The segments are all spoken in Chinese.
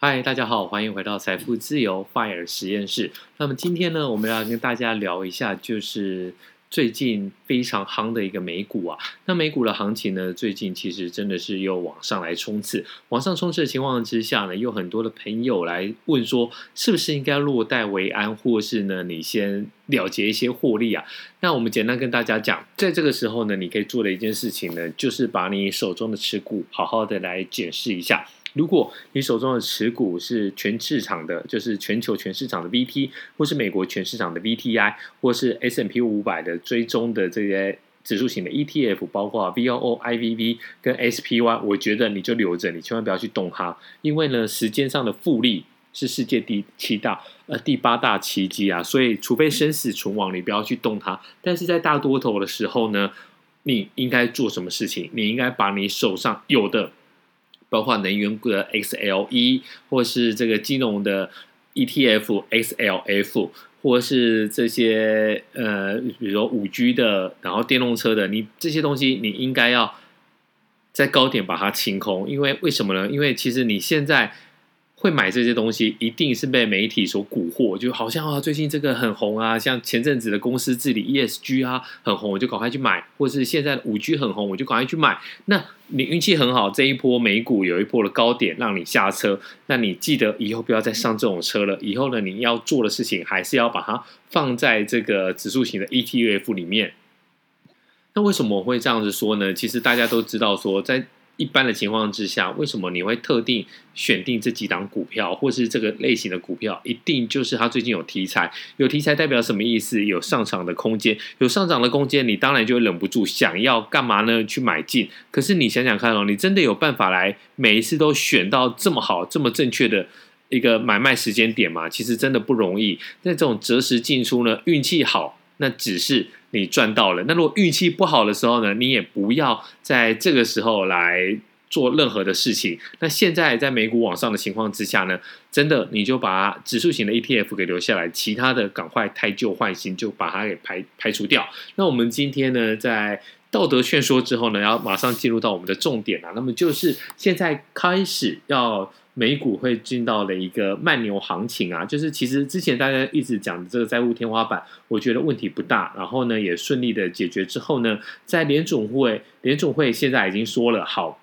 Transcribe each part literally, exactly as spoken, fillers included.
嗨，大家好，欢迎回到财富自由 F I R E 实验室。那么今天呢，我们要跟大家聊一下，就是最近非常夯的一个美股啊。那美股的行情呢，最近其实真的是又往上来冲刺，往上冲刺的情况之下呢，有很多的朋友来问说，是不是应该落袋为安，或是呢，你先了结一些获利啊？那我们简单跟大家讲，在这个时候呢，你可以做的一件事情呢，就是把你手中的持股好好的来检视一下。如果你手中的持股是全市场的，就是全球全市场的 V T， 或是美国全市场的 V T I， 或是 S and P 五百 的追踪的这些指数型的 E T F， 包括 V O O、I V V 跟 S P Y， 我觉得你就留着，你千万不要去动它，因为呢，时间上的复利是世界第七大呃第八大奇迹啊，所以除非生死存亡，你不要去动它。但是在大多头的时候呢，你应该做什么事情？你应该把你手上有的，包括能源股的 X L E， 或是这个金融的 E T F X L F， 或是这些呃，比如说 五 G 的，然后电动车的，你这些东西你应该要在高点把它清空，因为为什么呢？因为其实你现在会买这些东西，一定是被媒体所蛊惑，就好像啊，最近这个很红啊，像前阵子的公司治理 E S G 啊很红，我就赶快去买，或是现在的 五 G 很红，我就赶快去买。那你运气很好，这一波美股有一波的高点让你下车，那你记得以后不要再上这种车了。以后呢，你要做的事情还是要把它放在这个指数型的 E T F 里面。那为什么我会这样子说呢？其实大家都知道说，在一般的情况之下，为什么你会特定选定这几档股票，或是这个类型的股票？一定就是它最近有题材，有题材代表什么意思？有上涨的空间，有上涨的空间，你当然就会忍不住想要干嘛呢？去买进。可是你想想看哦，你真的有办法来每一次都选到这么好、这么正确的一个买卖时间点吗？其实真的不容易。那这种择时进出呢，运气好，那只是你赚到了。那如果运气不好的时候呢，你也不要在这个时候来做任何的事情。那现在在美股往上的情况之下呢，真的你就把指数型的 E T F 给留下来，其他的赶快汰旧换新，就把它给排排除掉。那我们今天呢，在道德劝说之后呢，要马上进入到我们的重点啦。那么就是现在开始要美股会进到了一个慢牛行情啊，就是其实之前大家一直讲的这个债务天花板，我觉得问题不大，然后呢也顺利的解决之后呢，在联准会，联准会现在已经说了，好，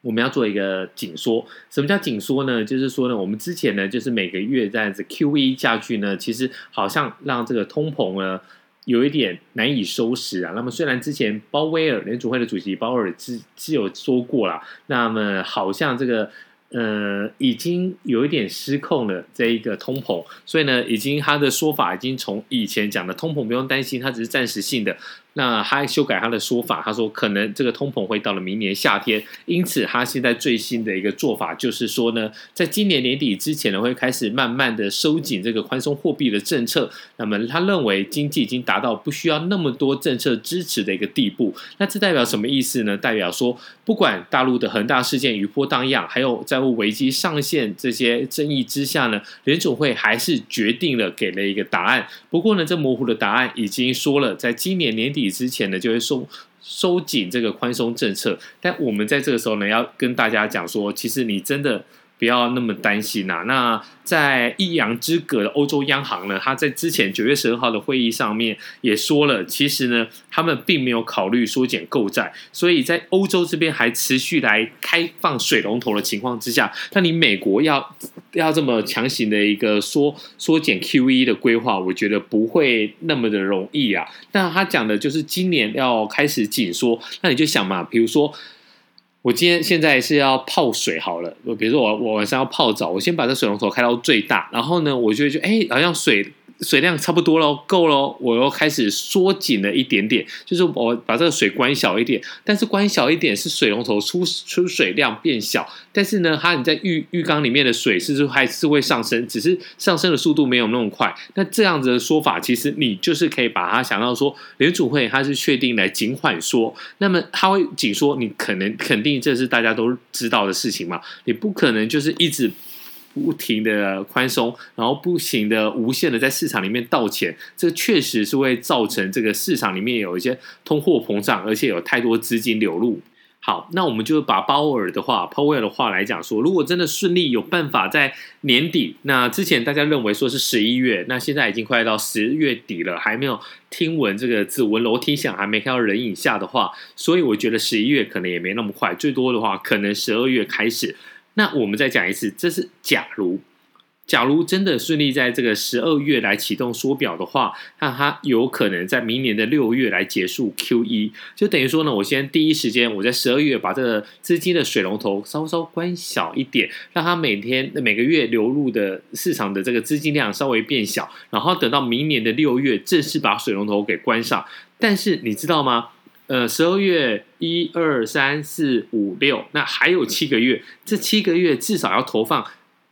我们要做一个紧缩。什么叫紧缩呢？就是说呢，我们之前呢就是每个月这样子 Q E 下去呢，其实好像让这个通膨呢有一点难以收拾啊。那么虽然之前鲍威尔，联准会的主席鲍威尔之之有说过啦，那么好像这个呃已经有一点失控了这一个通膨，所以呢已经他的说法已经从以前讲的通膨不用担心，它只是暂时性的，那他修改他的说法，他说可能这个通膨会到了明年夏天，因此他现在最新的一个做法就是说呢，在今年年底之前呢，会开始慢慢的收紧这个宽松货币的政策。那么他认为经济已经达到不需要那么多政策支持的一个地步。那这代表什么意思呢？代表说，不管大陆的恒大事件、余波荡漾，还有债务危机上限这些争议之下呢，联准会还是决定了，给了一个答案。不过呢，这模糊的答案已经说了，在今年年底之前呢，就会收收紧这个宽松政策。但我们在这个时候呢，要跟大家讲说，其实你真的不要那么担心啊。那在一洋之隔的欧洲央行呢，他在之前九月十二号的会议上面也说了，其实呢，他们并没有考虑缩减购债，所以在欧洲这边还持续来开放水龙头的情况之下，那你美国要要这么强行的一个缩缩减 Q E 的规划，我觉得不会那么的容易啊。那他讲的就是今年要开始紧缩，那你就想嘛，比如说，我今天现在是要泡水好了，比如说我我晚上要泡澡，我先把这水龙头开到最大，然后呢，我就觉得哎，好像水水量差不多了，够了，我又开始缩紧了一点点，就是我把这个水关小一点。但是关小一点是水龙头出出水量变小，但是呢，它你在浴浴缸里面的水是不是还是会上升？只是上升的速度没有那么快。那这样子的说法，其实你就是可以把它想到说，联储会它是确定来紧缓缩，那么它会紧缩，你可能肯定这是大家都知道的事情嘛，你不可能就是一直不停的宽松，然后不停的无限的在市场里面倒钱，这确实是会造成这个市场里面有一些通货膨胀，而且有太多资金流入。好，那我们就把鲍尔的话 Powell 的话来讲说，如果真的顺利有办法在年底，那之前大家认为说是十一月，那现在已经快到十月底了，还没有听闻这个只闻楼梯响还没看到人影下的话，所以我觉得十一月可能也没那么快，最多的话可能十二月开始。那我们再讲一次，这是假如假如真的顺利在这个十二月来启动缩表的话，那它有可能在明年的六月来结束 Q E， 就等于说呢，我先第一时间我在十二月把这个资金的水龙头稍稍关小一点，让它每天每个月流入的市场的这个资金量稍微变小，然后等到明年的六月正式把水龙头给关上。但是你知道吗，呃，十二月一二三四五六，那还有七个月，这七个月至少要投放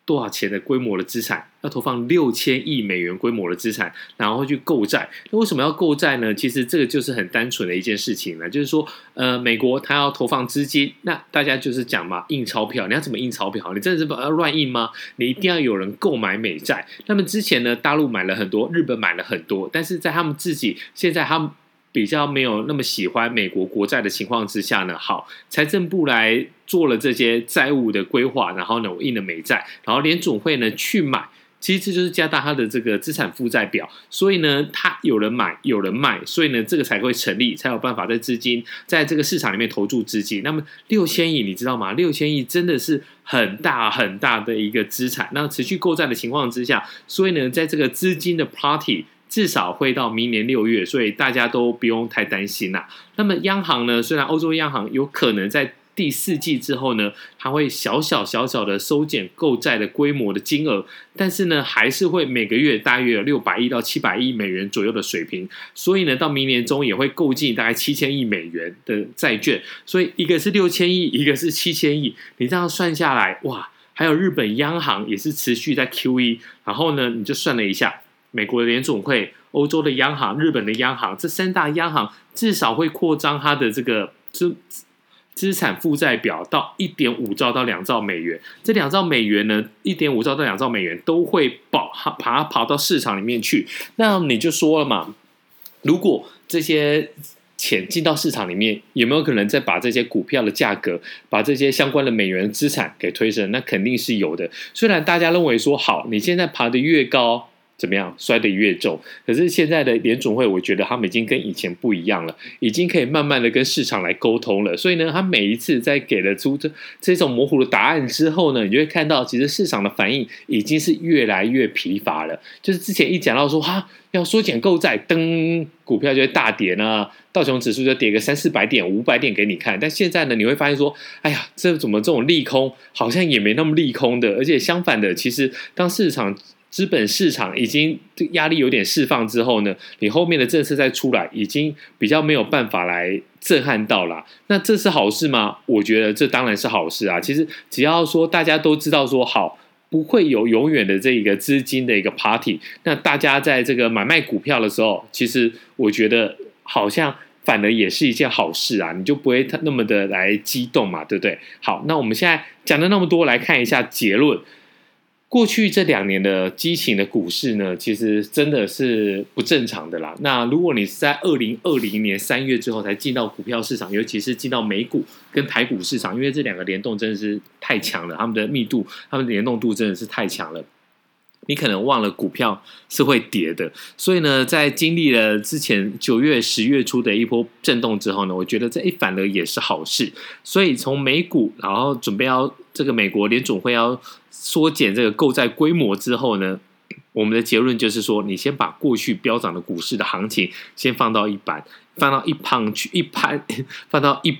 多少钱的规模的资产？要投放六千亿美元规模的资产，然后去购债。那为什么要购债呢？其实这个就是很单纯的一件事情了，就是说，呃，美国它要投放资金，那大家就是讲嘛，印钞票。你要怎么印钞票？你真的是把它乱印吗？你一定要有人购买美债。那么之前呢，大陆买了很多，日本买了很多，但是在他们自己现在他们比较没有那么喜欢美国国债的情况之下呢，好，财政部来做了这些债务的规划，然后呢，我印了美债，然后联准会呢去买，其实这就是加大它的这个资产负债表，所以呢，它有人买，有人卖，所以呢，这个才会成立，才有办法在资金在这个市场里面投注资金。那么六千亿，你知道吗？六千亿真的是很大很大的一个资产。那持续购债的情况之下，所以呢，在这个资金的 party。至少会到明年六月，所以大家都不用太担心啦、啊。那么央行呢？虽然欧洲央行有可能在第四季之后呢，它会小小小小的收减购债的规模的金额，但是呢，还是会每个月大约有六百亿到七百亿美元左右的水平。所以呢，到明年中也会购进大概七千亿美元的债券。所以一个是六千亿，一个是七千亿，你这样算下来，哇！还有日本央行也是持续在 Q E， 然后呢，你就算了一下。美国的联准会、欧洲的央行、日本的央行，这三大央行至少会扩张它的这个资资产负债表到 一点五兆到两兆美元。这两兆美元呢 ,一点五兆到两兆美元都会跑把它跑到市场里面去。那你就说了嘛，如果这些钱进到市场里面，有没有可能再把这些股票的价格，把这些相关的美元资产给推升？那肯定是有的。虽然大家认为说，好，你现在爬得越高怎么样，摔得越重，可是现在的联准会我觉得他们已经跟以前不一样了，已经可以慢慢的跟市场来沟通了，所以呢，他每一次在给了出这这种模糊的答案之后呢，你就会看到其实市场的反应已经是越来越疲乏了。就是之前一讲到说哈要缩减购债，噔，股票就会大跌呢，道琼指数就跌个三四百点、五百点给你看。但现在呢，你会发现说，哎呀，这怎么这种利空好像也没那么利空的，而且相反的，其实当市场资本市场已经压力有点释放之后呢，你后面的政策再出来，已经比较没有办法来震撼到啦。那这是好事吗？我觉得这当然是好事啊。其实只要说大家都知道说好，不会有永远的这个资金的一个 party， 那大家在这个买卖股票的时候，其实我觉得好像反而也是一件好事啊，你就不会那么的来激动嘛，对不对？好，那我们现在讲了那么多，来看一下结论。过去这两年的激情的股市呢，其实真的是不正常的啦。那如果你是在二零二零年三月之后才进到股票市场，尤其是进到美股跟台股市场，因为这两个联动真的是太强了，他们的密度、他们的联动度真的是太强了。你可能忘了股票是会跌的，所以呢，在经历了之前九月、十月初的一波震动之后呢，我觉得这一反而也是好事。所以从美股，然后准备要这个美国联准会要缩减这个购债规模之后呢，我们的结论就是说，你先把过去飙涨的股市的行情先放到一旁，放到一旁去，一旁放到一。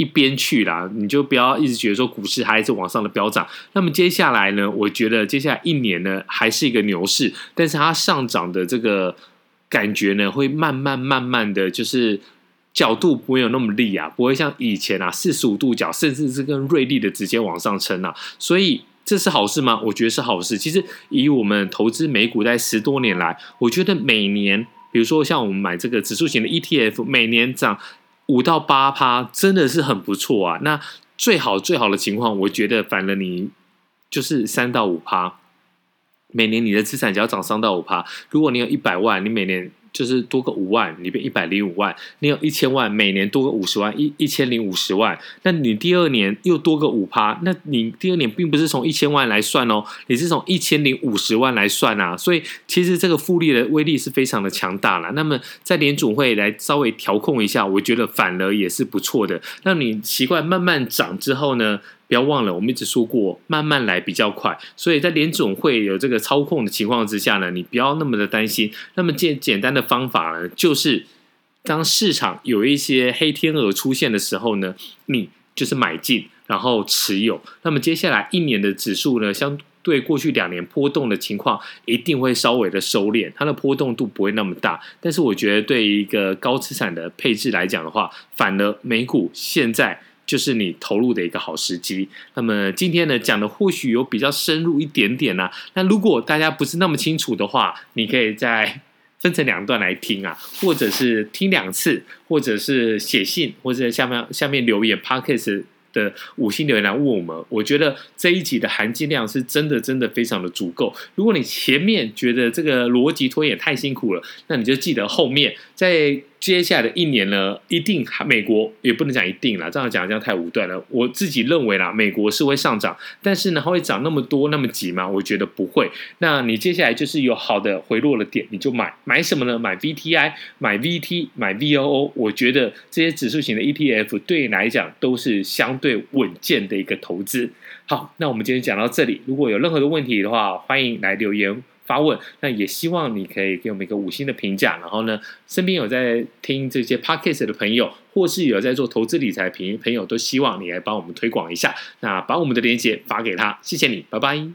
一边去啦，你就不要一直觉得说股市还是往上的飙涨。那么接下来呢，我觉得接下来一年呢还是一个牛市，但是它上涨的这个感觉呢会慢慢慢慢的，就是角度不会有那么利啊，不会像以前啊四十五度角甚至是更锐利的直接往上撑啊。所以这是好事吗？我觉得是好事。其实以我们投资美股在十多年来，我觉得每年比如说像我们买这个指数型的 E T F， 每年涨五到八趴 真的是很不错啊。那最好最好的情况，我觉得反而你就是三到五趴，每年你的资产只要涨三到五趴，如果你有一百万，你每年就是多个五万，你变一百零五万，你有一千万，每年多个五十万，一一千零五十万，那你第二年又多个五趴，那你第二年并不是从一千万来算哦，你是从一千零五十万来算啊，所以其实这个复利的威力是非常的强大啦。那么在联准会来稍微调控一下，我觉得反而也是不错的。那你习惯慢慢涨之后呢？不要忘了，我们一直说过，慢慢来比较快。所以在联准会有这个操控的情况之下呢，你不要那么的担心。那么简简单的方法呢，就是当市场有一些黑天鹅出现的时候呢，你就是买进，然后持有。那么接下来一年的指数呢，相对过去两年波动的情况一定会稍微的收敛，它的波动度不会那么大。但是我觉得对于一个高资产的配置来讲的话，反而美股现在就是你投入的一个好时机。那么今天呢讲的或许有比较深入一点点啊，那如果大家不是那么清楚的话，你可以再分成两段来听啊，或者是听两次，或者是写信，或者下面下面留言 Podcast 的五星留言来问我们。我觉得这一集的含金量是真的真的非常的足够。如果你前面觉得这个逻辑推演太辛苦了，那你就记得后面在接下来的一年呢，一定美国也不能讲一定啦，这样讲这样太武断了。我自己认为啦，美国是会上涨，但是呢，它会涨那么多那么急吗？我觉得不会。那你接下来就是有好的回落的点，你就买买什么呢？买 V T I、买 V T、买 V O O。我觉得这些指数型的 E T F 对你来讲都是相对稳健的一个投资。好，那我们今天讲到这里。如果有任何的问题的话，欢迎来留言发问，那也希望你可以给我们一个五星的评价，然后呢，身边有在听这些 podcast 的朋友，或是有在做投资理财的朋友，都希望你来帮我们推广一下，那把我们的链接发给他，谢谢你，拜拜。